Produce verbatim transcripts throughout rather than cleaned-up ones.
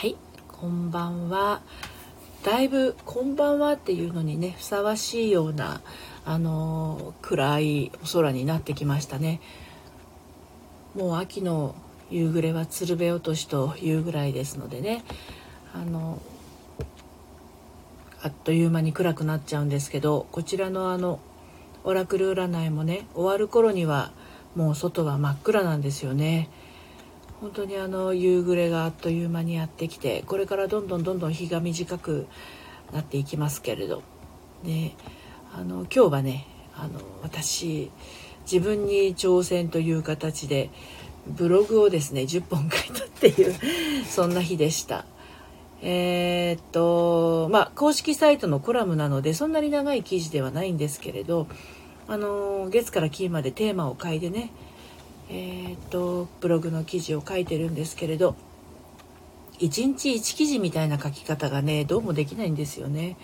はい、こんばんは。だいぶこんばんはっていうのにねふさわしいようなあのー、暗いお空になってきましたね。もう秋の夕暮れは鶴瓶落としというぐらいですのでね、あのあっという間に暗くなっちゃうんですけど、こちらのあのオラクル占いもね終わる頃にはもう外は真っ暗なんですよね。本当にあの夕暮れがあっという間にやってきて、これからどんどんどんどん日が短くなっていきますけれど、であの今日はねあの私自分に挑戦という形でブログをですねじゅっぽん書いたっていうそんな日でした。えーっとまあ公式サイトのコラムなのでそんなに長い記事ではないんですけれど、あの月から金までテーマを変えてねえー、っとブログの記事を書いてるんですけれど、いちにちいちきじみたいな書き方がねどうもできないんですよね。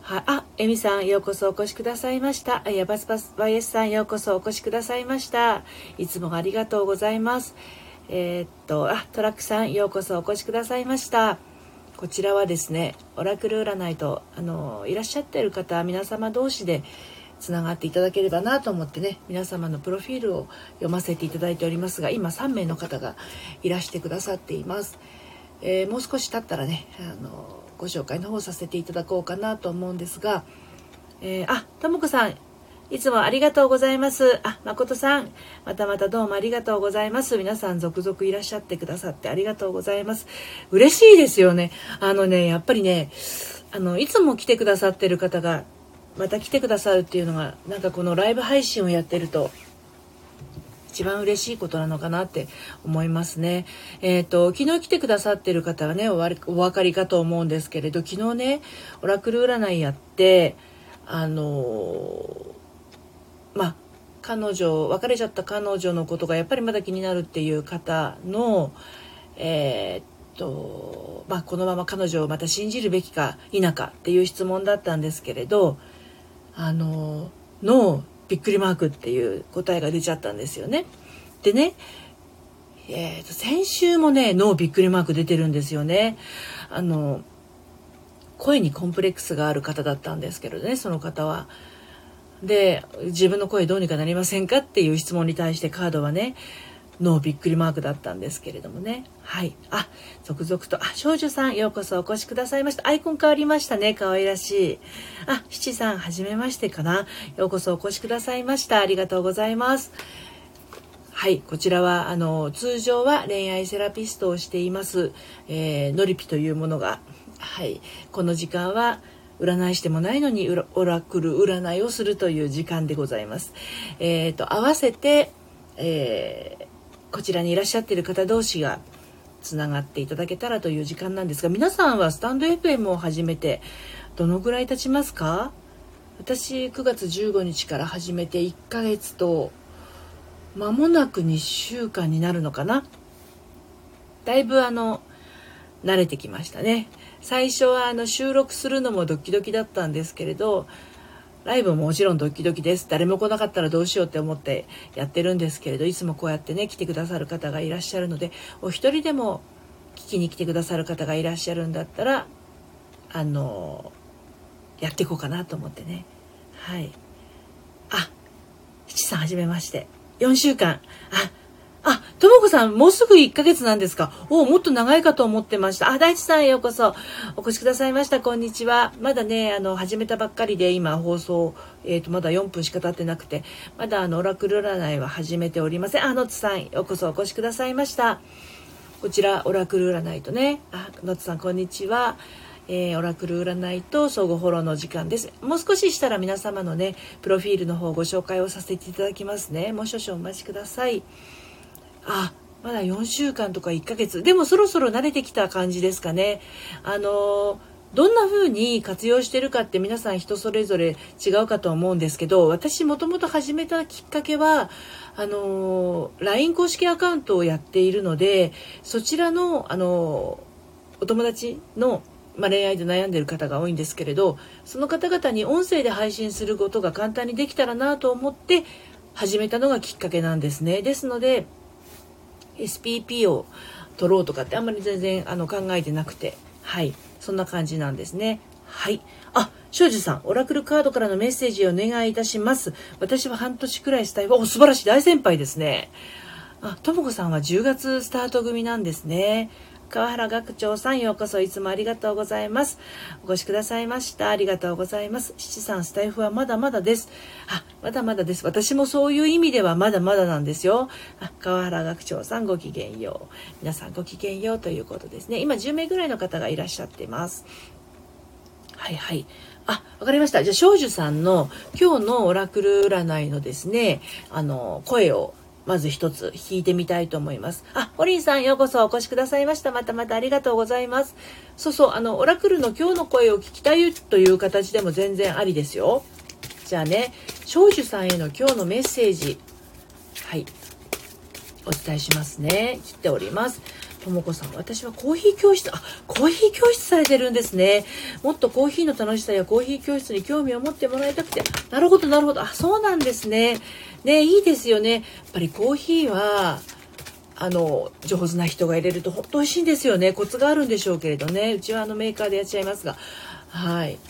はあ、えみさんようこそお越しくださいました。やばすばすばやすさんようこそお越しくださいました。いつもありがとうございます。えー、っとあトラックさんようこそお越しくださいました。こちらはですねオラクル占いとあのいらっしゃってる方皆様同士でつながっていただければなと思ってね皆様のプロフィールを読ませていただいておりますが、今さんめいの方がいらしてくださっています。えー、もう少し経ったらねあのご紹介の方させていただこうかなと思うんですが、えー、あ、ともこさんいつもありがとうございます。あ、まことさんまたまたどうもありがとうございます。皆さん続々いらっしゃってくださってありがとうございます。嬉しいですよね。あのねやっぱりねあのいつも来てくださってる方がまた来てくださるっていうのがなんかこのライブ配信をやってると一番嬉しいことなのかなって思いますね。えーと、昨日来てくださってる方はねお分かりかと思うんですけれど、昨日ねオラクル占いやってあのー、まあ彼女別れちゃった彼女のことがやっぱりまだ気になるっていう方のえーとまあこのまま彼女をまた信じるべきか否かっていう質問だったんですけれど、あののびっくりマークっていう答えが出ちゃったんですよね。でね、えー、と先週もねのびっくりマーク出てるんですよね。あの声にコンプレックスがある方だったんですけどね、その方はで自分の声どうにかなりませんかっていう質問に対してカードはねのびっくりマークだったんですけれどもね。はい、あ、続々と、あ、少女さんようこそお越しくださいました。アイコン変わりましたね、可愛らしい。あ、七さんはじめましてかな、ようこそお越しくださいました。ありがとうございます。はい、こちらはあの通常は恋愛セラピストをしています、えー、のりぴというものが、はい、この時間は占いしてもないのにオラクル占いをするという時間でございます。えーと合わせて、えーこちらにいらっしゃっている方同士がつながっていただけたらという時間なんですが、皆さんはスタンド エフエム を始めてどのぐらい経ちますか？私くがつじゅうごにちから始めていっかげつと間もなくにしゅうかんになるのかな。だいぶあの慣れてきましたね。最初はあの収録するのもドキドキだったんですけれど、ライブももちろんドキドキです。誰も来なかったらどうしようって思ってやってるんですけれど、いつもこうやってね来てくださる方がいらっしゃるので、お一人でも聞きに来てくださる方がいらっしゃるんだったらあのやっていこうかなと思ってね。はい、あ、七さんはじめまして。よんしゅうかん、ああ、ともこさんもうすぐいっかげつなんですか。お、もっと長いかと思ってました。あ、大地さんようこそお越しくださいました。こんにちは。まだねあの始めたばっかりで今放送、えー、とまだよんぷんしか経ってなくて、まだあのオラクル占いは始めておりません。あ、のつさんようこそお越しくださいました。こちらオラクル占いとね、あ、のつさんこんにちは。えー、オラクル占いと相互フォローの時間です。もう少ししたら皆様のねプロフィールの方をご紹介をさせていただきますね。もう少々お待ちください。あ、まだよんしゅうかんとかいっかげつでもそろそろ慣れてきた感じですかね。あのどんな風に活用してるかって皆さん人それぞれ違うかと思うんですけど、私もともと始めたきっかけはあの ライン 公式アカウントをやっているので、そちらのあのお友達の、まあ、恋愛で悩んでる方が多いんですけれど、その方々に音声で配信することが簡単にできたらなと思って始めたのがきっかけなんですね。ですので エスピーピー を取ろうとかってあんまり全然あの考えてなくて、はい、そんな感じなんですね。はい。あ、庄司さん、オラクルカードからのメッセージをお願いいたします。私は半年くらいスタイフ、お、素晴らしい、大先輩ですね。あ、ともこさんはじゅうがつスタート組なんですね。川原学長さん、ようこそ、いつもありがとうございます。お越しくださいました。ありがとうございます。七さん、スタイフはまだまだです。あ、まだまだです。私もそういう意味ではまだまだなんですよ。あ、川原学長さん、ごきげんよう。皆さん、ごきげんようということですね。今、じゅうめいぐらいの方がいらっしゃってます。はいはい。あ、わかりました。じゃあ、庄司さんの今日のオラクル占いのですね、あの、声を、まず一つ弾いてみたいと思います。あ、ホリンさん、ようこそお越しくださいました。またまたありがとうございます。そうそう、あの、オラクルの今日の声を聞きたいという形でも全然ありですよ。じゃあね、庄司さんへの今日のメッセージ、はい、お伝えしますね。切っております。ともこさん、私はコーヒー教室、あ、コーヒー教室されてるんですね。もっとコーヒーの楽しさやコーヒー教室に興味を持ってもらいたくて、なるほどなるほど、あ、そうなんですね。ね、いいですよね。やっぱりコーヒーはあの上手な人が入れると本当美味しいんですよね。コツがあるんでしょうけれどね。うちはあのメーカーでやっちゃいますが、はい。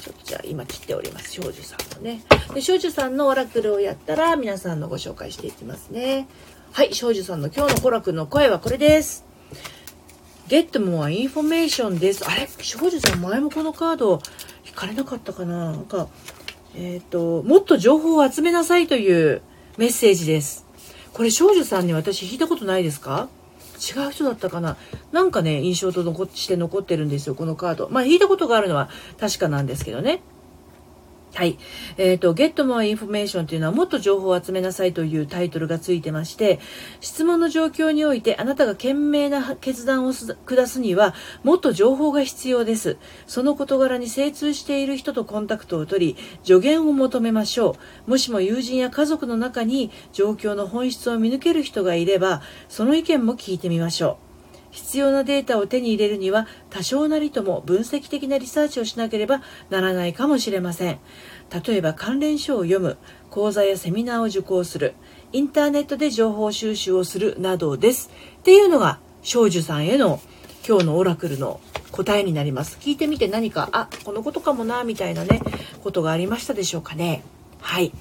ちょっとじゃあ今切っております。庄司さんのね。で、庄司さんのオラクルをやったら皆さんのご紹介していきますね。はい、庄司さんの今日のコラクルの声はこれです。Get more information です。あれ、庄司さん前もこのカード引かれなかったかな。なんか。えーと、もっと情報を集めなさいというメッセージです。これ、庄司さんに私引いたことないですか？違う人だったかな？なんかね、印象と残して残ってるんですよ、このカード。まあ、引いたことがあるのは確かなんですけどね。はい。えっと、Get More Information というのはもっと情報を集めなさいというタイトルがついてまして、質問の状況においてあなたが賢明な決断を下すにはもっと情報が必要です。その事柄に精通している人とコンタクトを取り、助言を求めましょう。もしも友人や家族の中に状況の本質を見抜ける人がいれば、その意見も聞いてみましょう。必要なデータを手に入れるには多少なりとも分析的なリサーチをしなければならないかもしれません。例えば関連書を読む、講座やセミナーを受講する、インターネットで情報収集をするなどです。っていうのが庄司さんへの今日のオラクルの答えになります。聞いてみて何か、あ、このことかもなみたいなね、ことがありましたでしょうかね。はい。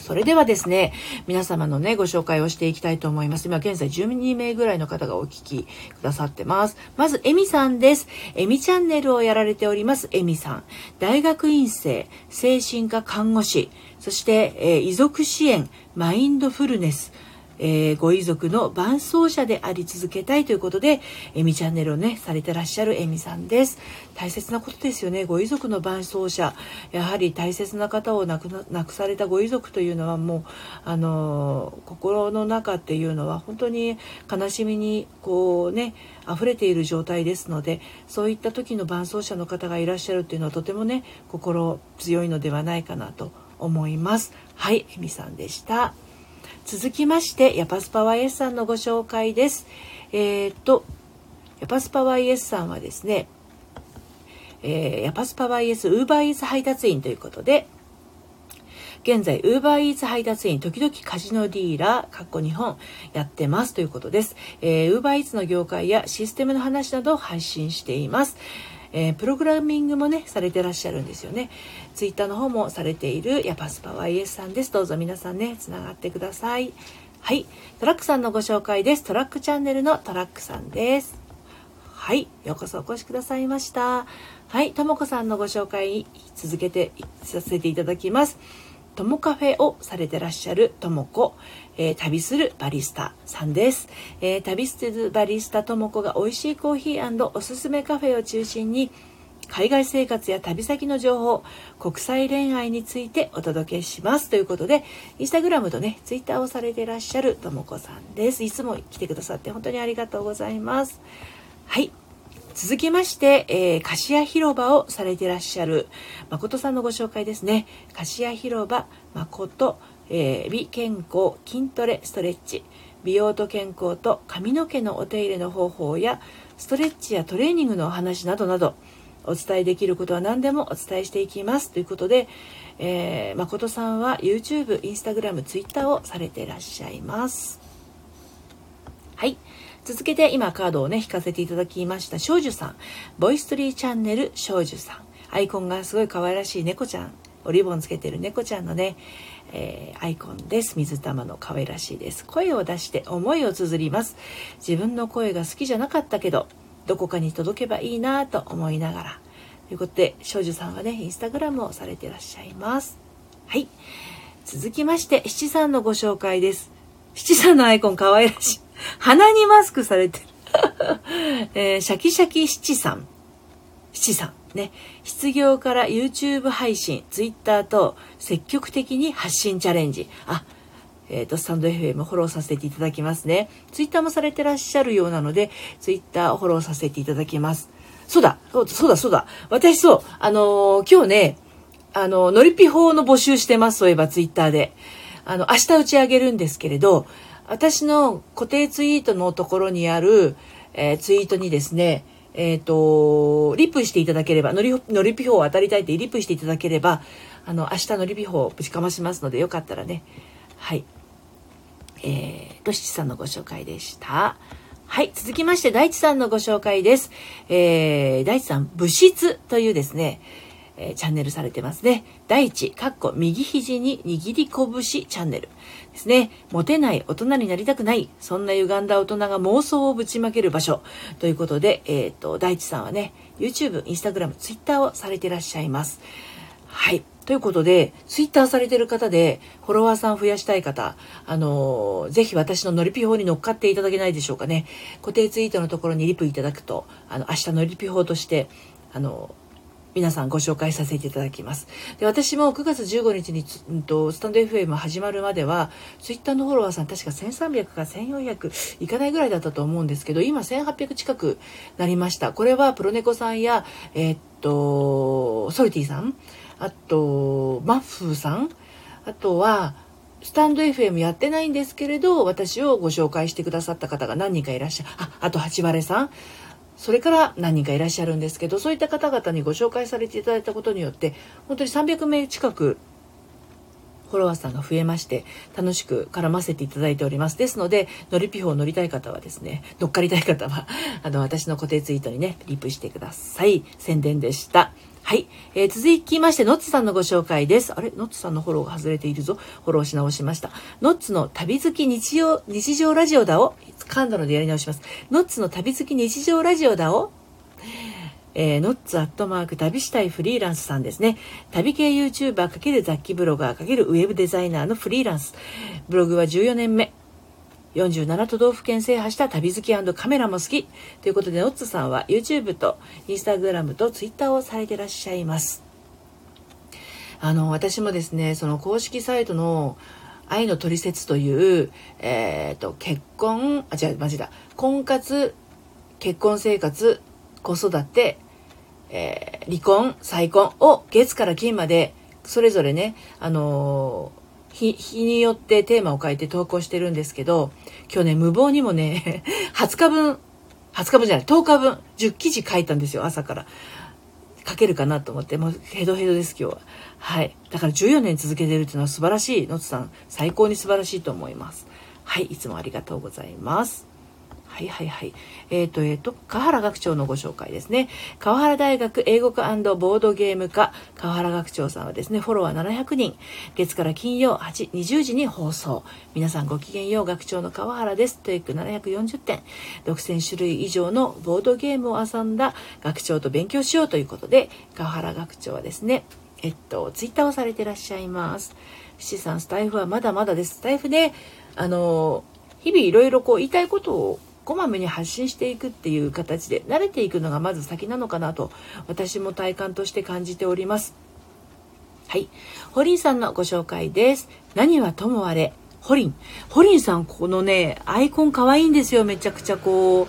それではですね、皆様のね、ご紹介をしていきたいと思います。今現在じゅうにめいぐらいの方がお聞きくださってます。まず、えみさんです。えみチャンネルをやられております、えみさん。大学院生、精神科看護師、そして、えー、遺族支援、マインドフルネス、えー、ご遺族の伴走者であり続けたいということで、えみチャンネルをね、されてらっしゃるえみさんです。大切なことですよね。ご遺族の伴走者。やはり大切な方を亡くな、亡くされたご遺族というのはもう、あの、心の中っていうのは本当に悲しみにこうね、溢れている状態ですので、そういった時の伴走者の方がいらっしゃるっていうのはとてもね、心強いのではないかなと思います。はい、えみさんでした。続きまして、ヤパスパ ワイエス さんのご紹介です。えー、っと、ヤパスパ ワイエス さんはですね、えー、ヤパスパ ワイエス ウーバーイーツ配達員ということで、現在、ウーバーイーツ配達員、時々カジノディーラー、かっこ日本、やってますということです。えー、ウーバーイーツの業界やシステムの話などを配信しています。えー、プログラミングもね、されてらっしゃるんですよね。ツイッターの方もされているヤパスパ ワイエス さんです。どうぞ皆さんね、つながってください。はい。トラックさんのご紹介です。トラックチャンネルのトラックさんです。はい。ようこそお越しくださいました。はい。ともこさんのご紹介続けてさせていただきます。ともカフェをされてらっしゃるともこ、えー、旅するバリスタさんです、えー、旅するバリスタともこが美味しいコーヒー&おすすめカフェを中心に海外生活や旅先の情報、国際恋愛についてお届けしますということで、インスタグラムとね、ツイッターをされてらっしゃるともこさんです。いつも来てくださって本当にありがとうございます。はい。続きまして、えー、カシア広場をされていらっしゃる誠さんのご紹介ですね。カシア広場、誠、えー、美健康、筋トレ、ストレッチ、美容と健康と髪の毛のお手入れの方法やストレッチやトレーニングのお話などなど、お伝えできることは何でもお伝えしていきますということで、えー、誠さんは YouTube、Instagram、Twitter をされていらっしゃいます。はい。続けて今カードをね、引かせていただきました少女さん、ボイストリーチャンネル少女さん、アイコンがすごい可愛らしい猫ちゃん、おリボンつけてる猫ちゃんのね、えー、アイコンです。水玉の可愛らしいです。声を出して思いを綴ります。自分の声が好きじゃなかったけどどこかに届けばいいなと思いながら、ということで少女さんはねインスタグラムをされていらっしゃいます。はい、続きまして七さんのご紹介です。七さんのアイコン可愛らしい鼻にマスクされてる、えー、シャキシャキ七さん、七さんね、失業から YouTube 配信、 Twitter と積極的に発信チャレンジ、あ、えーと、スタンド エフエム フォローさせていただきますね。 Twitter もされてらっしゃるようなので Twitter をフォローさせていただきます。そうだそうだそうだ、私そう、あのー、今日ね、あののりぴ法の募集してます。そういえば Twitter であの明日打ち上げるんですけれど、私の固定ツイートのところにある、えー、ツイートにですね、えっと、リプしていただければ、のり、のりぴ法を当たりたいってリプしていただければ、あの、明日のりぴ法をぶちかましますので、よかったらね。はい。えー、としちさんのご紹介でした。はい。続きまして、大地さんのご紹介です。えー、大地さん、物質というですね、えー、チャンネルされてますね。大地、かっこ、右肘に握り拳チャンネルですね。モテない大人になりたくない。そんな歪んだ大人が妄想をぶちまける場所。ということで、えっと、大地さんはね、YouTube、Instagram、Twitter をされてらっしゃいます。はい。ということで、Twitter されてる方で、フォロワーさん増やしたい方、あのー、ぜひ私のノリピ法に乗っかっていただけないでしょうかね。固定ツイートのところにリプいただくと、あの、明日ノリピ法として、あのー、皆さんご紹介させていただきます。で、私もくがつじゅうごにちに、うん、とスタンド エフエム 始まるまではツイッターのフォロワーさん確かせんさんびゃくかせんよんひゃくいかないぐらいだったと思うんですけど、今せんはっぴゃく近くなりました。これはプロネコさんや、えー、っとソルティさん、あとマッフーさん、あとはスタンド エフエム やってないんですけれど私をご紹介してくださった方が何人かいらっしゃる。あ、あとハチバレさん、それから何人かいらっしゃるんですけど、そういった方々にご紹介されていただいたことによって本当にさんびゃくめい近くフォロワーさんが増えまして、楽しく絡ませていただいております。ですので乗りピ法を乗りたい方はですね、乗っかりたい方はあの私の固定ツイートにねリプしてください。宣伝でした。はい、えー、続きましてノッツさんのご紹介です。あれ、ノッツさんのフォローが外れているぞ。フォローし直しました。ノッツの旅好き日曜日常ラジオだを噛んだのでやり直します。ノッツの旅好き日常ラジオだを、えー、ノッツアットマーク旅したいフリーランスさんですね。旅系 YouTuber× 雑記ブロガー×ウェブデザイナーのフリーランス、ブログはじゅうよねんめ、よんじゅうななとどうふけん制覇した旅好き&カメラも好きということで、ノッツさんは YouTube と Instagram と Twitter をされてらっしゃいます。あの私もですね、その公式サイトの愛のトリセツという、えー、と結婚あ違うマジだ婚活、結婚生活、子育て、えー、離婚、再婚を月から金までそれぞれね、あのー日, 日によってテーマを変えて投稿してるんですけど、今日ね無謀にもねはつかぶんはつかぶんじゃないとおかぶんじゅっきじ書いたんですよ。朝から書けるかなと思って、もうヘドヘドです今日は。はい、だからじゅうよねん続けてるっていうのは素晴らしい。のつさん最高に素晴らしいと思います。はい、いつもありがとうございます。はいはいはい。えっと、えっと、川原学長のご紹介ですね。川原大学英語科&ボードゲーム科、川原学長さんはですね、フォロワーななひゃくにん、月から金曜はちじにじに放送。皆さんごきげんよう、学長の川原です。トイックななひゃくよんじゅってん、ろくせんしゅるい以上のボードゲームを遊んだ学長と勉強しようということで、川原学長はですね、えっと、ツイッターをされていらっしゃいます。七さん、スタイフはまだまだです。スタイフで、あの、日々いろいろこう言いたいことをこまめに発信していくっていう形で慣れていくのがまず先なのかなと私も体感として感じております。はい、ホリンさんのご紹介です。何はともあれホリン、ホリンさんこのねアイコン可愛いんですよ。めちゃくちゃこ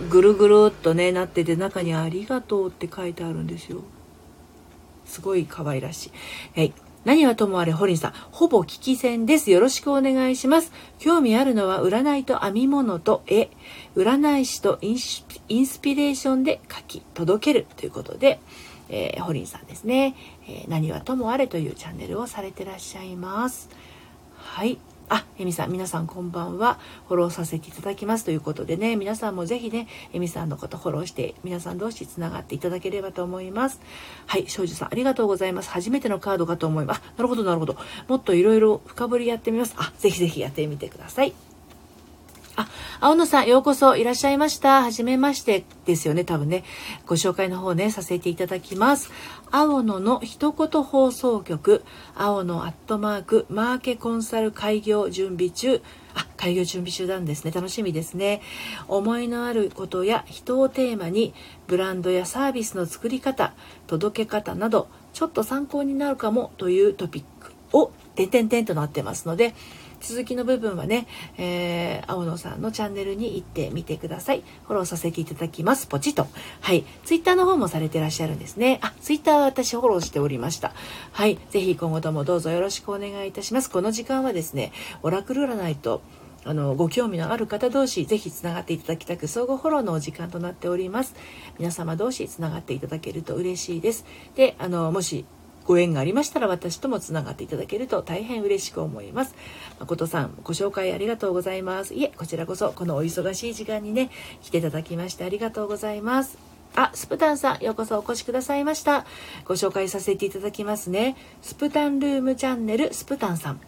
うぐるぐるっとねなってて、中にありがとうって書いてあるんですよ。すごい可愛らしい。はい、何はともあれホリンさん、ほぼ聞き戦です。よろしくお願いします。興味あるのは占いと編み物と絵、占い師とインスピレーションで書き届けるということで、えー、ホリンさんですね、えー、何はともあれというチャンネルをされてらっしゃいます。はい、あ、えみさん、皆さんこんばんは、フォローさせていただきますということでね、皆さんもぜひね、えみさんのことフォローして皆さん同士つながっていただければと思います。はい、庄司さんありがとうございます。初めてのカードかと思います。なるほどなるほど、もっといろいろ深掘りやってみます。あ、ぜひぜひやってみてください。あ、青野さん、ようこそいらっしゃいました。はじめましてですよね、多分ね。ご紹介の方ね、させていただきます。青野の一言放送局、青野アットマーク、マーケコンサル開業準備中。あ、開業準備中なんですね。楽しみですね。思いのあることや人をテーマに、ブランドやサービスの作り方、届け方など、ちょっと参考になるかもというトピックを、てんてんてんとなってますので、続きの部分はね、えー、青野さんのチャンネルに行ってみてください。フォローさせていただきます。ポチッと。はい。ツイッターの方もされてらっしゃるんですね。あ、ツイッターは私フォローしておりました。はい。ぜひ今後ともどうぞよろしくお願いいたします。この時間はですね、オラクル占いと、あのご興味のある方同士ぜひつながっていただきたく、相互フォローのお時間となっております。皆様同士つながっていただけると嬉しいです。で、あのもしご縁がありましたら私ともつながっていただけると大変嬉しく思います。誠さん、ご紹介ありがとうございます。いえ、こちらこそ、このお忙しい時間にね来ていただきましてありがとうございます。あ、スプタンさん、ようこそお越しくださいました。ご紹介させていただきますね。スプタンルームチャンネル、スプタンさん、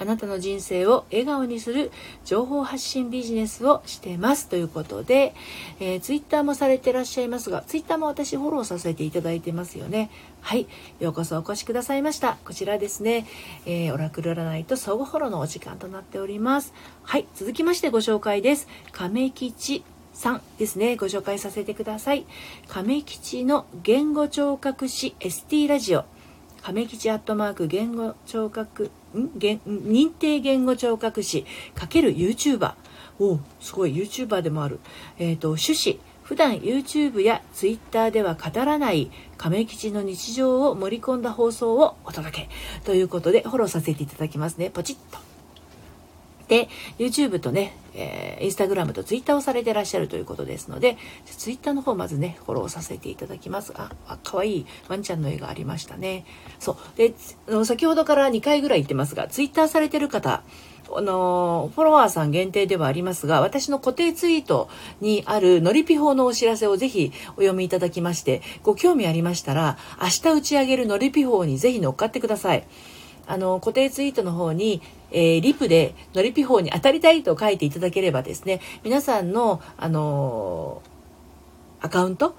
あなたの人生を笑顔にする情報発信ビジネスをしてますということで、えー、ツイッターもされてらっしゃいますが、ツイッターも私フォローさせていただいてますよね。はい、ようこそお越しくださいました。こちらですね、えー、オラクル占いと相互フォローのお時間となっております。はい、続きましてご紹介です。亀吉さんですね、ご紹介させてください。亀吉の言語聴覚士 エスティー ラジオ、亀吉アットマーク言語聴覚認定言語聴覚士×ユーチューバー、お、すごい、ユーチューバーでもある、えーと、趣旨、普段 YouTube や Twitter では語らない亀吉の日常を盛り込んだ放送をお届けということで、フォローさせていただきますね。ポチッと。で、 YouTube とね、えー、Instagram と Twitter をされてらっしゃるということですので、 Twitter の方まずねフォローさせていただきます。あ、かわいいワンちゃんの絵がありましたね。そうで、先ほどからにかいぐらい言ってますが、 Twitter されてる方、あのー、フォロワーさん限定ではありますが、私の固定ツイートにあるのりぴ法のお知らせをぜひお読みいただきまして、ご興味ありましたら明日打ち上げるのりぴ法にぜひ乗っかってください。あの固定ツイートの方に、えー、リプでのりぴ法に当たりたいと書いていただければですね、皆さんの、あのー、アカウント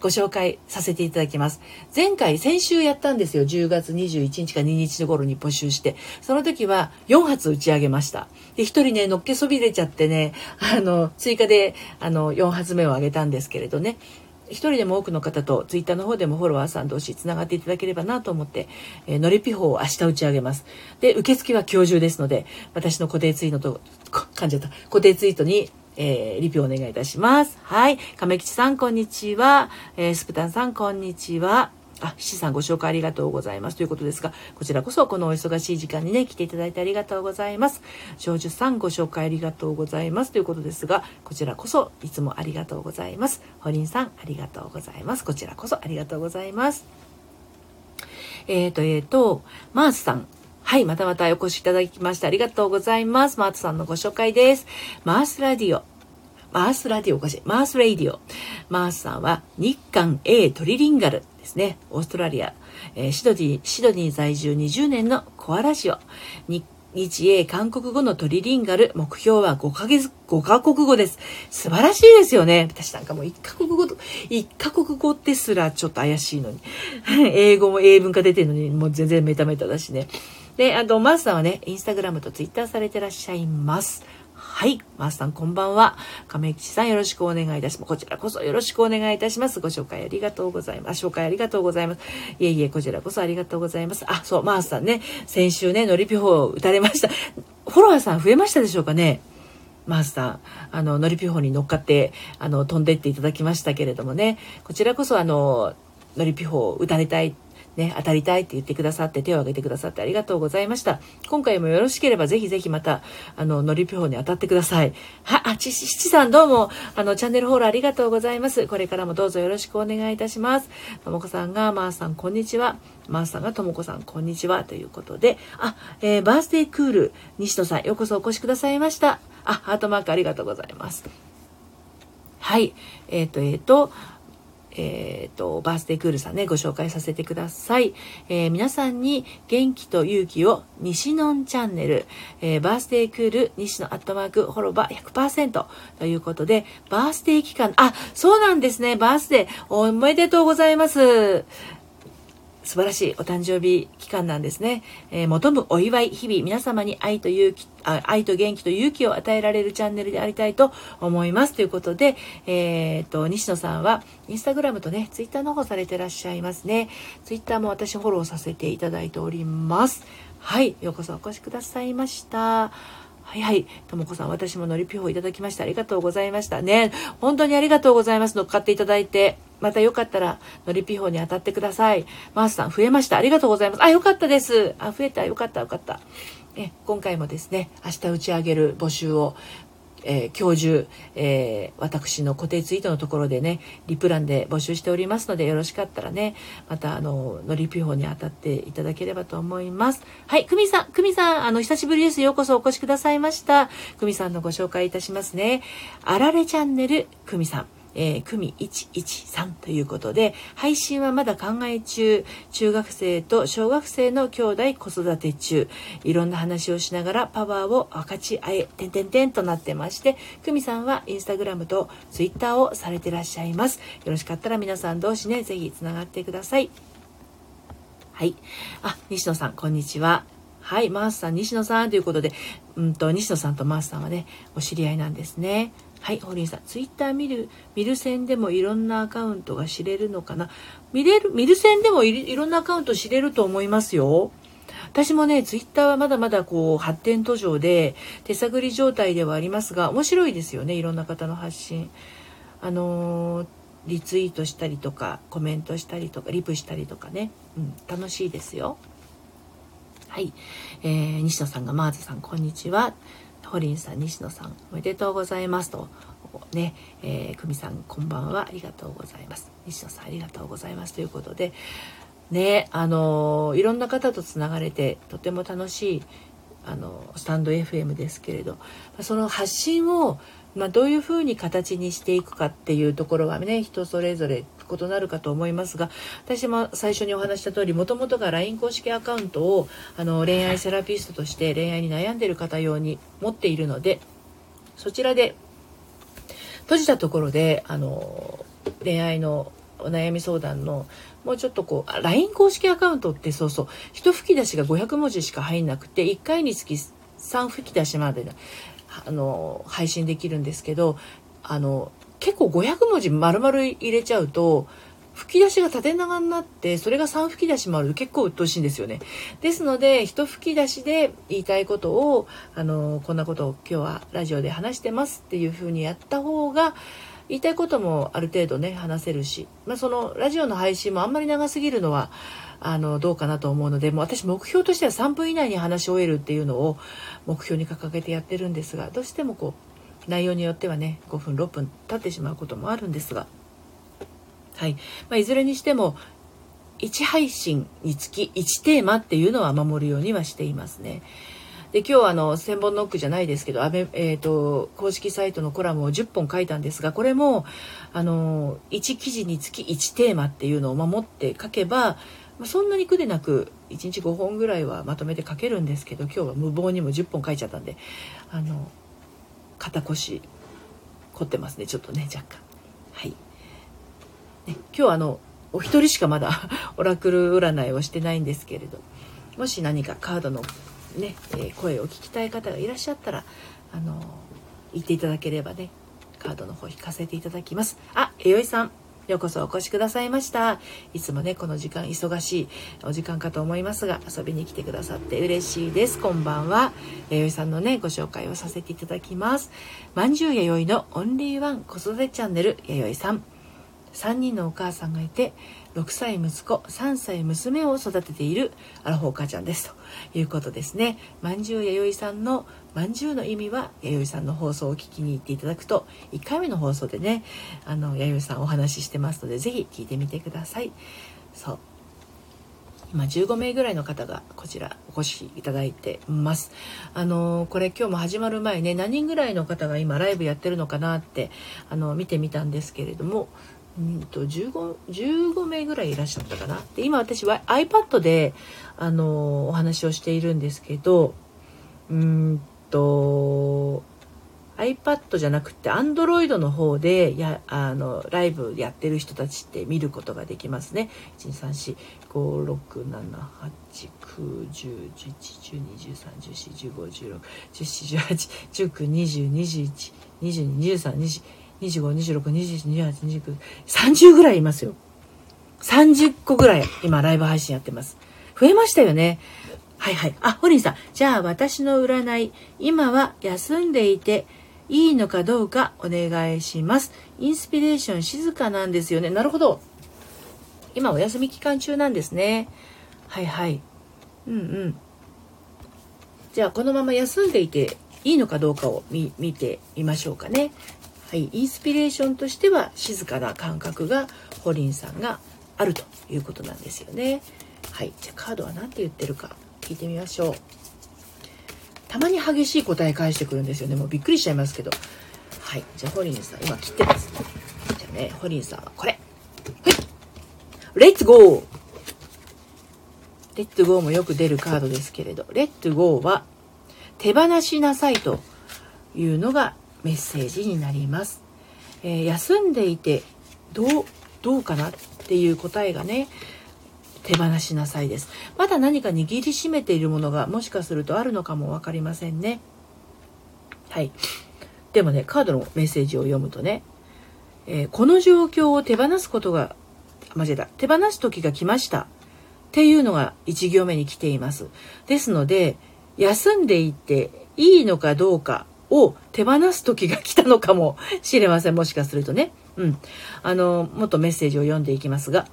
ご紹介させていただきます。前回、先週やったんですよ。じゅうがつにじゅういちにちかににち頃に募集して、その時はよんはつ打ち上げました。で、一人ね、のっけそびれちゃってね、あの、追加で、あの、よんはつめをあげたんですけれどね、一人でも多くの方とツイッターの方でもフォロワーさん同士つながっていただければなと思って、えー、のりぴ法を明日打ち上げます。で、受付は今日中ですので、私の固定ツイートと、噛んじゃった、固定ツイートにえー、リピをお願いいたします。はい。亀吉さん、こんにちは。えー、スプタンさん、こんにちは。あ、七さん、ご紹介ありがとうございます。ということですが、こちらこそこのお忙しい時間にね、来ていただいてありがとうございます。長寿さん、ご紹介ありがとうございます。ということですが、こちらこそいつもありがとうございます。ホリンさん、ありがとうございます。こちらこそありがとうございます。えーと、えーと、マースさん。はい、またまたお越しいただきましてありがとうございます。マースさんのご紹介です。マースラディオ。マースラディオおかしい。マースラディオ。マースさんは日韓 A トリリンガルですね。オーストラリア、えー、シドニー、シドニー在住にじゅうねんのコアラジオ。日、日英韓国語のトリリンガル。目標はごかげつ、ごかこくごです。素晴らしいですよね。私なんかもういちカ国語と、いちカ国語ですらちょっと怪しいのに。英語も英文化出てるのに、もう全然メタメタだしね。で、あと、マースさんはね、インスタグラムとツイッターされてらっしゃいます。はい。マースさん、こんばんは。亀吉さん、よろしくお願いいたします。こちらこそよろしくお願いいたします。ご紹介ありがとうございます。紹介ありがとうございます。いえいえ、こちらこそありがとうございます。あ、そう、マースさんね、先週ね、のりぴ法を打たれました。フォロワーさん増えましたでしょうかね。マースさん、あの、のりぴ法に乗っかって、あの、飛んでっていただきましたけれどもね、こちらこそ、あの、のりぴ法を打たれたい。ね、当たりたいって言ってくださって手を挙げてくださってありがとうございました。今回もよろしければぜひぜひまたあののりぴほに当たってください。はあ、ちちさんどうもあのチャンネルフォローありがとうございます。これからもどうぞよろしくお願いいたします。ともこさんがまーさんこんにちは、まーさんがともこさんこんにちはということで、あ、えー、バースデークール西野さんようこそお越しくださいました。あ、ハートマークありがとうございます。はい、えっとえっとえー、とバースデークールさんねご紹介させてください、えー、皆さんに元気と勇気を西のんチャンネル、えー、バースデークール西のアットマークホロバ ひゃくパーセント ということでバースデー期間、あ、そうなんですね、バースデーおめでとうございます。素晴らしいお誕生日期間なんですね、えー、求むお祝い日々皆様に愛と勇気、あ、愛と元気と勇気を与えられるチャンネルでありたいと思いますということで、えー、と西野さんはインスタグラムとねツイッターの方されてらっしゃいますね。ツイッターも私フォローさせていただいております。はい、ようこそお越しくださいました。はいはい、ともこさん私ものりぴほいただきました。ありがとうございましたね、本当にありがとうございます。乗っかっていただいてまたよかったらのりぴほに当たってください。マースさん増えました。ありがとうございます。あ、よかったです。あ、増えた。よかった。よかった。え、今回もですね、明日打ち上げる募集を、えー、今日中、えー、私の固定ツイートのところでね、リプランで募集しておりますので、よろしかったらね、またあの、のりぴほに当たっていただければと思います。はい、くみさん、くみさん、あの、久しぶりです。ようこそお越しくださいました。くみさんのご紹介いたしますね。あられチャンネル、くみさん。えー、組いちいちさんということで配信はまだ考え中、中学生と小学生の兄弟子育て中、いろんな話をしながらパワーを分かち合えてんてんてんとなってまして、久美さんはインスタグラムとツイッターをされてらっしゃいます。よろしかったら皆さん同士ね、ぜひつながってください。はい、あ、西野さんこんにちは。はい、マースさん西野さんということで、うんと西野さんとマースさんはねお知り合いなんですね。はい、堀井さん、ツイッター見る、見る線でもいろんなアカウントが知れるのかな。見れる、見る線でも い, いろんなアカウント知れると思いますよ。私もね、ツイッターはまだまだこう、発展途上で、手探り状態ではありますが、面白いですよね、いろんな方の発信。あのー、リツイートしたりとか、コメントしたりとか、リプしたりとかね。うん、楽しいですよ。はい。えー、西野さんが、マーズさん、こんにちは。ホリンさん、西野さん、おめでとうございますと、ね、えー、久美さん、こんばんは、ありがとうございます。西野さん、ありがとうございますということで、ね、あのー、いろんな方とつながれて、とても楽しい、あのー、スタンド エフエム ですけれど、その発信を、まあ、どういうふうに形にしていくかっていうところはね、人それぞれ異なるかと思いますが、私も最初にお話した通り、もともとが ライン 公式アカウントをあの恋愛セラピストとして恋愛に悩んでいる方用に持っているので、そちらで閉じたところであの恋愛のお悩み相談のもうちょっとこう ライン 公式アカウントってそうそう、一吹き出しがごひゃくもじしか入んなくて、いっかいにつきさん吹き出しまでなあの配信できるんですけど、あの結構ごひゃくもじ丸々入れちゃうと吹き出しが縦長になって、それがさん吹き出しもあると結構鬱陶しいんですよね。ですのでいち吹き出しで言いたいことをあのこんなことを今日はラジオで話してますっていう風にやった方が言いたいこともある程度ね話せるし、まあ、そのラジオの配信もあんまり長すぎるのはあのどうかなと思うので、もう私目標としてはさんぷん以内に話し終えるっていうのを目標に掲げてやってるんですが、どうしてもこう内容によってはねごふんろっぷん経ってしまうこともあるんですが、はい、まあ、いずれにしてもいち配信につきいちテーマっていうのは守るようにはしていますね。で今日はあの千本ノックじゃないですけど、あべ、えー、と公式サイトのコラムをじゅっぽん書いたんですが、これもあのいち記事につきいちテーマっていうのを守って書けば、まあ、そんなに苦でなくいちにちごほんぐらいはまとめて書けるんですけど、今日は無謀にもじゅっぽん書いちゃったんであの肩腰凝ってますね、ちょっとね若干。はい、ね、今日はあのお一人しかまだオラクル占いをしてないんですけれど、もし何かカードのね、えー、声を聞きたい方がいらっしゃったらあのー、言っていただければねカードの方引かせていただきます。あ、えよいさんようこそお越しくださいました。いつもねこの時間忙しいお時間かと思いますが遊びに来てくださって嬉しいです。こんばんは。えよいさんのねご紹介をさせていただきます。まんじゅうやよいのオンリーワン子育てチャンネル、やよいさん、さんにんのお母さんがいて、ろくさい息子、さんさい娘を育てているアラフォーお母ちゃんですということですね。まんじゅうやよいさんのまんじゅうの意味は、やよいさんの放送を聞きに行っていただくと、いっかいめの放送でね、あのやよいさんお話ししてますので、ぜひ聞いてみてください。そう今じゅうごめいぐらいの方がこちらお越しいただいてます。あのー、これ今日も始まる前ね、何人ぐらいの方が今ライブやってるのかなってあの見てみたんですけれども、んと じゅうご, じゅうごめいぐらいいらっしゃったかな。で今私は iPad であのー、お話をしているんですけど、うんと iPad じゃなくて Android の方でやあのライブやってる人たちって見ることができますね。いち に さん し ご ろく なな はち きゅう じゅう じゅういち じゅうに じゅうさん じゅうよん じゅうご じゅうろく じゅうなな じゅうはち じゅうきゅう にじゅうに じゅうさん にじゅうご にじゅうろく にじゅうにじゅうさん にじゅうご にじゅうろく にじゅうはち にじゅうきゅう さんじゅうぐらいいますよ。さんじゅっこぐらい今ライブ配信やってます。増えましたよね。はいはい。あ、ホリンさん、じゃあ私の占い、今は休んでいていいのかどうかお願いします。インスピレーション静かなんですよね。なるほど。今お休み期間中なんですね。はいはい。うんうん。じゃあこのまま休んでいていいのかどうかを 見, 見てみましょうかね。はい。インスピレーションとしては静かな感覚がホリンさんがあるということなんですよね。はい。じゃあカードは何て言ってるか聞いてみましょう。たまに激しい答え返してくるんですよね。もうびっくりしちゃいますけど。はい。じゃあホリンさん、今切ってます。じゃあね、ホリンさんはこれ。はい。レッツゴー。レッツゴーもよく出るカードですけれど、レッツゴーは手放しなさいというのがメッセージになります。えー、休んでいてどうどうかなっていう答えがね、手放しなさいです。まだ何か握りしめているものがもしかするとあるのかも分かりませんね。はい。でもね、カードのメッセージを読むとね、えー、この状況を手放すことが間違えた手放す時が来ましたっていうのがいち行目に来ています。ですので、休んでいていいのかどうかを手放す時が来たのかもしれません。もしかするとね、うん、あのもっとメッセージを読んでいきますが、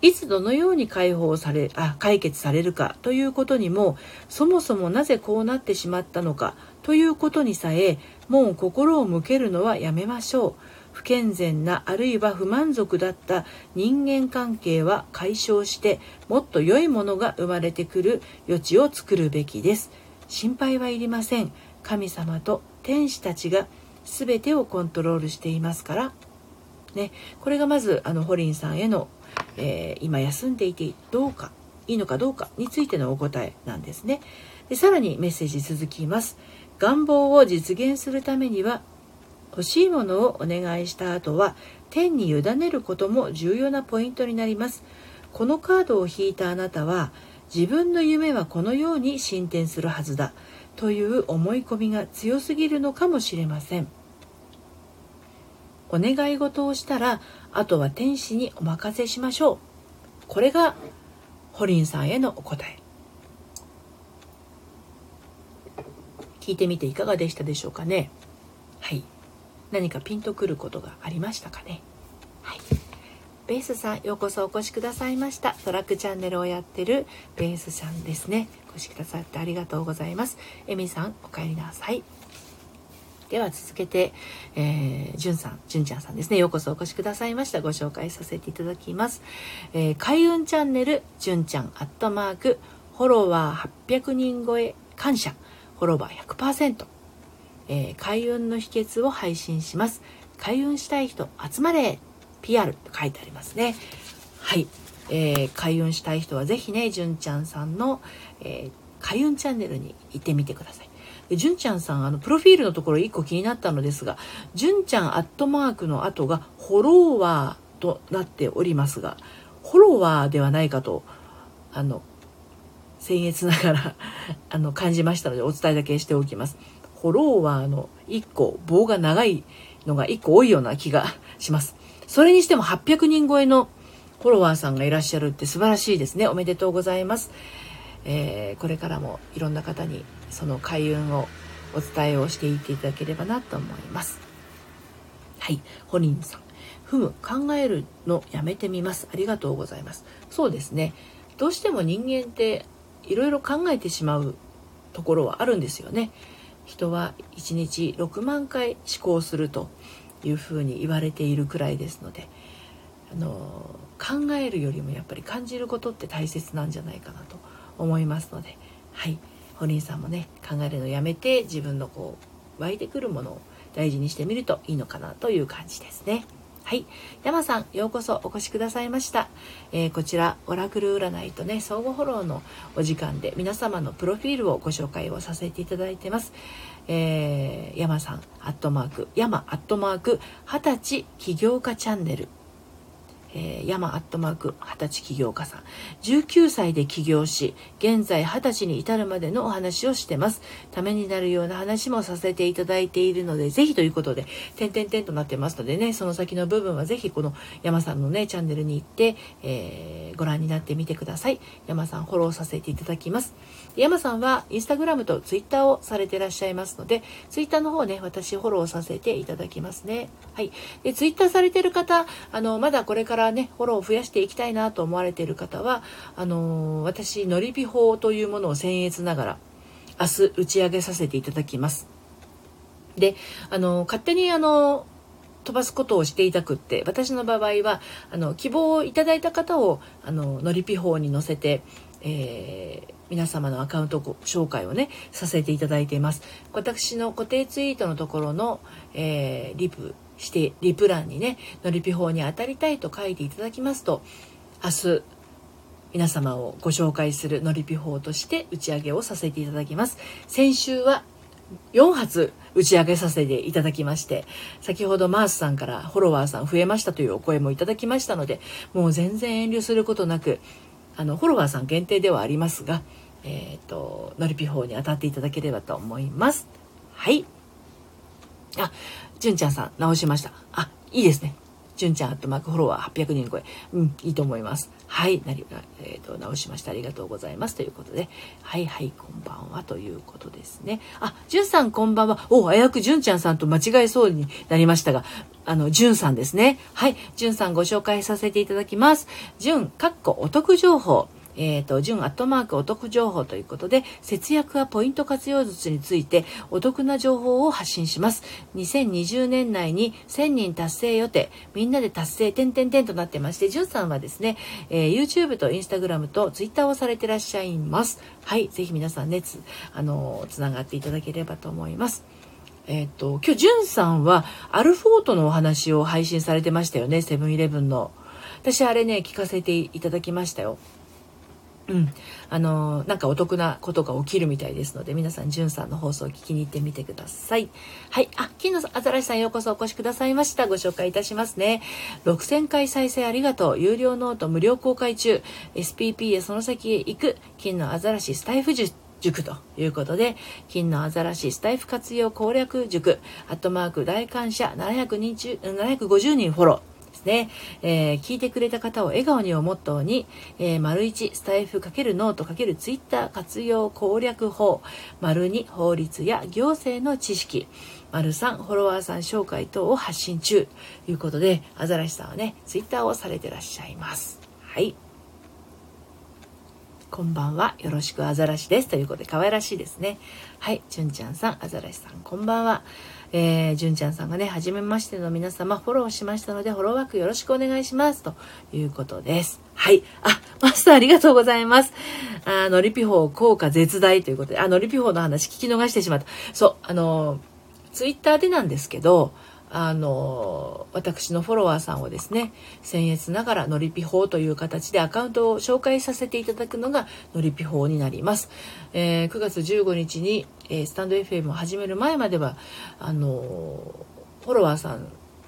いつどのように解放され、あ、解決されるかということにも、そもそもなぜこうなってしまったのかということにさえ、もう心を向けるのはやめましょう。不健全な、あるいは不満足だった人間関係は解消して、もっと良いものが生まれてくる余地を作るべきです。心配はいりません。神様と天使たちが全てをコントロールしていますから。ね、これがまずあのホリンさんへのえー、今休んでいてどうかいいのかどうかについてのお答えなんですね。でさらにメッセージ続きます。願望を実現するためには、欲しいものをお願いした後は天に委ねることも重要なポイントになります。このカードを引いたあなたは、自分の夢はこのように進展するはずだという思い込みが強すぎるのかもしれません。お願い事をしたら、あとは天使にお任せしましょう。これがホリンさんへのお答え。聞いてみていかがでしたでしょうかね。はい。何かピンとくることがありましたかね。はい。ベースさん、ようこそお越しくださいました。トラックチャンネルをやってるベースさんですね。お越しくださってありがとうございます。エミさん、お帰りなさい。では続けて、えー、じゅんさん、じゅんちゃんさんですね。ようこそお越しくださいました。ご紹介させていただきます。えー、開運チャンネル、じゅんちゃん、アットマーク、フォロワーはっぴゃくにん超え、感謝、フォロワー ひゃくパーセント、えー、開運の秘訣を配信します。開運したい人、集まれ、ピーアール と書いてありますね。はい。えー、開運したい人はぜひね、じゅんちゃんさんの、えー、開運チャンネルに行ってみてください。じゅんちゃんさん、あのプロフィールのところいっこ気になったのですが、じゅんちゃんアットマークの後がフォロワーとなっておりますが、フォロワーではないかとあの僭越ながらあの感じましたので、お伝えだけしておきます。フォロワーのいっこ棒が長いのがいっこ多いような気がします。それにしてもはっぴゃくにん超えのフォロワーさんがいらっしゃるって素晴らしいですね。おめでとうございます。えー、これからもいろんな方にその開運をお伝えをしていっていただければなと思います。はい。ホリンさん、ふむ、考えるのやめてみます。ありがとうございます。そうですね、どうしても人間っていろいろ考えてしまうところはあるんですよね。人はいちにちろくまんかい思考するというふうに言われているくらいですので、あの考えるよりもやっぱり感じることって大切なんじゃないかなと思いますので、はい、ホリンさんもね、考えるのやめて自分のこう湧いてくるものを大事にしてみるといいのかなという感じですね。はい、山さん、ようこそお越しくださいました、えー、こちらオラクル占いとね、相互フォローのお時間で皆様のプロフィールをご紹介をさせていただいてます。えー、山さんアットマーク山アットマーク二十歳起業家チャンネル、えー、山アットマーク二十歳起業家さん、じゅうきゅうさいで起業し現在二十歳に至るまでのお話をしてます。ためになるような話もさせていただいているのでぜひということで点々点となってますのでね、その先の部分はぜひこの山さんのねチャンネルに行って、えー、ご覧になってみてください。山さんフォローさせていただきます。山さんはインスタグラムとツイッターをされていらっしゃいますので、ツイッターの方ね、私フォローさせていただきますね。はい、でツイッターされている方、あのまだこれからね、フォローを増やしていきたいなと思われている方はあのー、私のりび法というものを僭越ながら明日打ち上げさせていただきます。であのー、勝手にあのー飛ばすことをしていたくって、私の場合はあの希望をいただいた方をあののりぴ法に載せて、えー、皆様のアカウント紹介をねさせていただいています。私の固定ツイートのところの、えー、リプしてリプ欄にねのりぴ法に当たりたいと書いていただきますと、明日皆様をご紹介するのりぴ法として打ち上げをさせていただきます。先週はよんはつ打ち上げさせていただきまして、先ほどマースさんからフォロワーさん増えましたというお声もいただきましたので、もう全然遠慮することなくあのフォロワーさん限定ではありますが、えっとのりぴ法に当たっていただければと思います。はい、あ、じゅんちゃんさん直しました。あ、いいですね。じゅんちゃんアットマークフォロワーはっぴゃくにん超え、うん、いいと思います。はい、なり、えーと、直しました、ありがとうございますということで、はいはい、こんばんはということですね。あ、じゅんさんこんばんは。お、危うくじゅんちゃんさんと間違えそうになりましたが、あのじゅんさんですね。はい、じゅんさんご紹介させていただきます。じゅんかっこお得情報、えーと、じゅんアットマークお得情報ということで、節約やポイント活用術についてお得な情報を発信します。にせんにじゅうねん内にせんにん達成予定、みんなで達成点々点となってまして、じゅんさんはですね、えー、YouTube と Instagram と Twitter をされてらっしゃいます。はい、ぜひ皆さんねつ、あのー、つながっていただければと思います。えーと、今日じゅんさんはアルフォートのお話を配信されてましたよね、セブンイレブンの。私あれね聞かせていただきましたよ。うん、あのー、なんかお得なことが起きるみたいですので、皆さんじゅんさんの放送を聞きに行ってみてください。はい、あ、金のあざらしさんようこそお越しくださいました。ご紹介いたしますね。ろくせんかい再生ありがとう。有料ノート無料公開中。エスピーピー へその先へ行く金のあざらしスタイフ術。塾ということで、金のアザラシスタイフ活用攻略塾アットマーク大感謝ななひゃくにん中ななひゃくごじゅうにんフォロー。ね、えー、聞いてくれた方を笑顔にをモットーに、えー、丸いちスタイフ×ノート×ツイッター活用攻略法、丸に法律や行政の知識、丸さんフォロワーさん紹介等を発信中ということで、アザラシさんはねツイッターをされてらっしゃいます。はい、こんばんは、よろしくアザラシですということで、可愛らしいですね。はい、じゅんちゃんさん、アザラシさんこんばんは。えー、じゅんちゃんさんがね、はじめましての皆様フォローしましたので、フォローワークよろしくお願いしますということです。はい、あ、マスターありがとうございます。あ、のりぴ法効果絶大ということで、あ、のりぴ法の話聞き逃してしまった。そう、あのツイッターでなんですけど、あの私のフォロワーさんをですね、僭越ながらのりぴ法という形でアカウントを紹介させていただくのがのりぴ法になります。えー、くがつじゅうごにちに、えー、スタンド エフエム を始める前まではあのー、フォロワーさん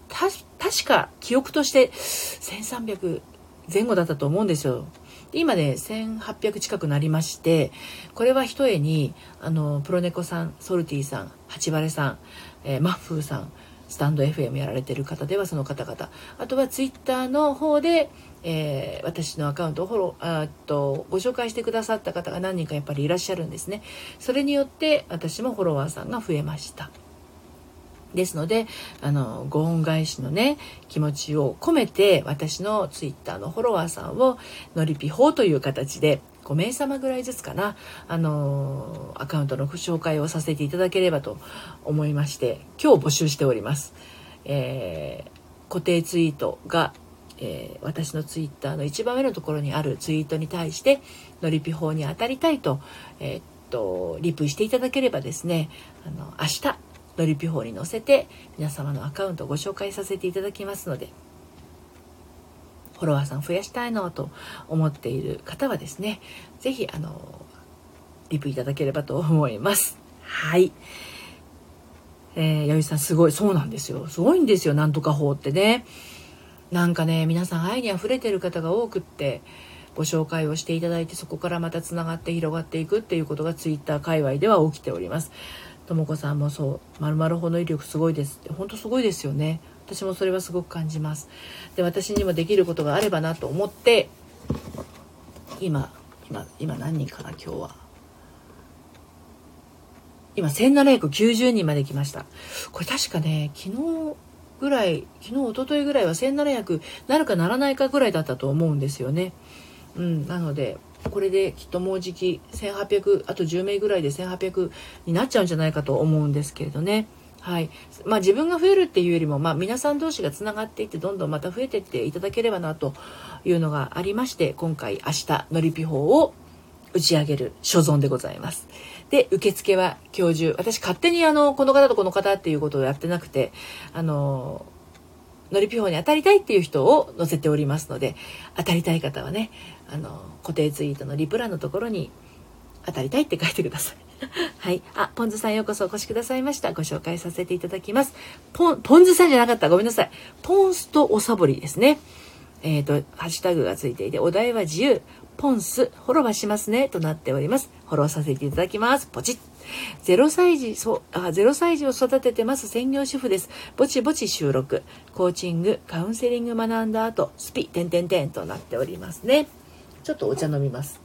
た確か記憶としてせんさんびゃくぜんごだったと思うんですよ。今ねせんはっぴゃく近くなりまして、これはひとえにあのプロネコさん、ソルティさん、ハチバレさん、えー、マッフーさん、スタンド エフエム やられてる方ではその方々、あとはツイッターの方で、えー、私のアカウントをフォロー、あとご紹介してくださった方が何人かやっぱりいらっしゃるんですね。それによって私もフォロワーさんが増えました。ですので、あのご恩返しのね気持ちを込めて、私のツイッターのフォロワーさんをのりぴほという形でごめいさまぐらいずつかな、あのアカウントのご紹介をさせていただければと思いまして、今日募集しております。えー、固定ツイートが、えー、私のツイッターの一番上のところにあるツイートに対してのりぴほに当たりたいと、えー、っとリプしていただければですね、あの明日のりぴほに載せて皆様のアカウントをご紹介させていただきますので、フォロワーさん増やしたいなと思っている方はですね、ぜひあのリプいただければと思います。はい。えー、弥生さんすごい、そうなんですよ、すごいんですよ、なんとか法ってね。なんかね、皆さん愛にあふれてる方が多くって、ご紹介をしていただいて、そこからまたつながって広がっていくっていうことがツイッター界隈では起きております。ともこさんもそう、まるまるほの威力すごいですって、本当すごいですよね。私もそれはすごく感じます。で、私にもできることがあればなと思って、今今今何人かな、今日は今せんななひゃくきゅうじゅうにんまで来ました。これ確かね、昨日ぐらい、昨日一昨日ぐらいはせんななひゃくなるかならないかぐらいだったと思うんですよね。うん、なのでこれできっともうじきせんはっぴゃく、あとじゅうめいぐらいでせんはっぴゃくになっちゃうんじゃないかと思うんですけれどね。はい。まあ、自分が増えるっていうよりも、まあ、皆さん同士がつながっていって、どんどんまた増えていっていただければなというのがありまして、今回明日のりぴほを打ち上げる所存でございます。で、受付は今日中、私勝手にあのこの方とこの方っていうことをやってなくて、あののりぴほに当たりたいっていう人を載せておりますので、当たりたい方はね、あの固定ツイートのリプラのところに当たりたいって書いてください。はい。あ、ポンズさんようこそお越しくださいました。ご紹介させていただきます。ポン、ポンズさんじゃなかった。ごめんなさい。ポンスとおさぼりですね。えっと、ハッシュタグがついていて、お題は自由。ポンス、フォローはしますね、となっております。フォローさせていただきます。ポチッ。ゼロさい児、そう、あ、ゼロさい児を育ててます専業主婦です。ぼちぼち収録。コーチング、カウンセリング学んだ後、スピ、てんてんてんとなっておりますね。ちょっとお茶飲みます。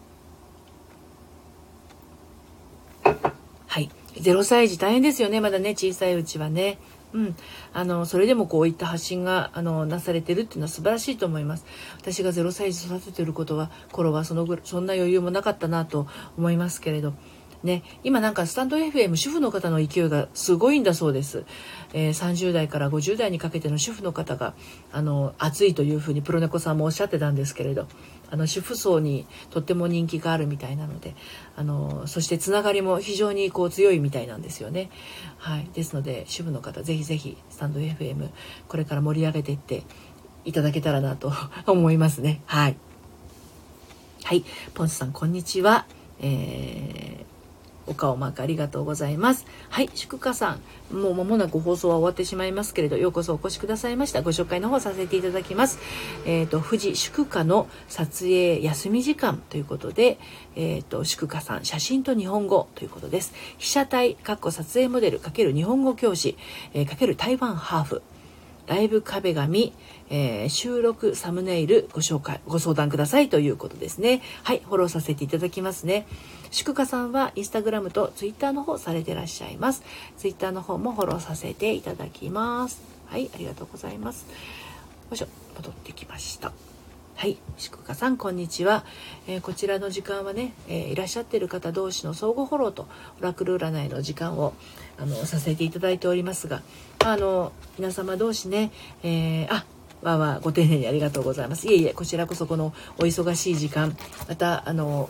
はい。ゼロさい児大変ですよね。まだね、小さいうちはね。うん、あのそれでもこういった発信があのなされてるっていうのは素晴らしいと思います。私がゼロさい児育ててることは頃はそのぐそんな余裕もなかったなと思いますけれど、ね、今なんかスタンド エフエム 主婦の方の勢いがすごいんだそうです。えー、さんじゅうだいからごじゅうだいにかけての主婦の方があの熱いというふうにプロネコさんもおっしゃってたんですけれど、あの主婦層にとっても人気があるみたいなので、あのそしてつながりも非常にこう強いみたいなんですよね。はい、ですので主婦の方ぜひぜひスタンド エフエム これから盛り上げていっていただけたらなと思いますね。はい、はい、ポンスさんこんにちは。えーお顔マークありがとうございます。はい。祝賀さんもう間もなく放送は終わってしまいますけれど、ようこそお越しくださいました。ご紹介の方させていただきます。えっと富士祝賀の撮影休み時間ということで、えっと祝賀さん写真と日本語ということです。被写体かっこ撮影モデル×日本語教師×台湾ハーフライブ壁紙、えー、収録サムネイルご紹介ご相談くださいということですね。はい。フォローさせていただきますね。祝賀さんはインスタグラムとツイッターの方されてらっしゃいます。ツイッターの方もフォローさせていただきます。はい。ありがとうございます。よいしょ、戻ってきました。はい。祝賀さんこんにちは。えー、こちらの時間はね、えー、いらっしゃってる方同士の相互フォローとオラクル占いの時間をあのさせていただいておりますが、あの皆様同士ね、えー、あわわご丁寧にありがとうございます。いえいえ、こちらこそこのお忙しい時間、またあの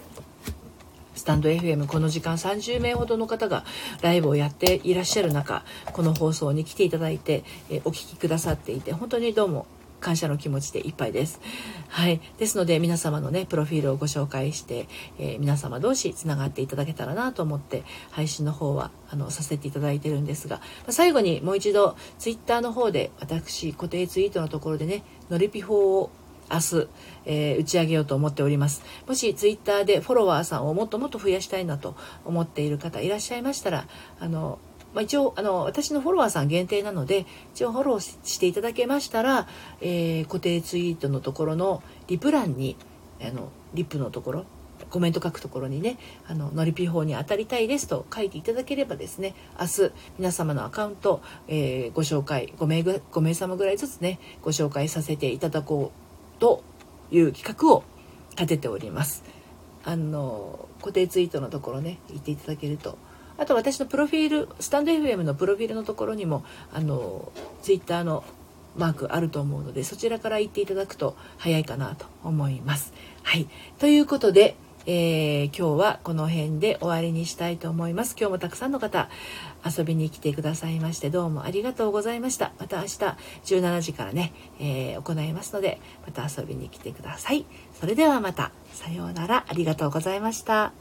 スタンド エフエム この時間さんじゅうめいほどの方がライブをやっていらっしゃる中、この放送に来ていただいて、えー、お聞きくださっていて、本当にどうも感謝の気持ちでいっぱいです。はい、ですので皆様のねプロフィールをご紹介して、えー、皆様同士つながっていただけたらなと思って配信の方はあのさせていただいてるんですが、最後にもう一度ツイッターの方で私固定ツイートのところでねのりぴほを明日、えー、打ち上げようと思っております。もしツイッターでフォロワーさんをもっともっと増やしたいなと思っている方いらっしゃいましたら、あのまあ、一応あの私のフォロワーさん限定なので一応フォローしていただけましたら、えー、固定ツイートのところのリプ欄にあのリプのところコメント書くところにね、あののりぴ法に当たりたいですと書いていただければですね、明日皆様のアカウント、えー、ご紹介5名ぐご名様ぐらいずつねご紹介させていただこうという企画を立てております。あの固定ツイートのところね言っていただけると、あと私のプロフィール、スタンド エフエム のプロフィールのところにもあのツイッターのマークあると思うので、そちらから言っていただくと早いかなと思います。はい、ということで、えー、今日はこの辺で終わりにしたいと思います。今日もたくさんの方遊びに来てくださいましてどうもありがとうございました。また明日じゅうしちじからね、えー、行いますのでまた遊びに来てください。それではまた。さようなら。ありがとうございました。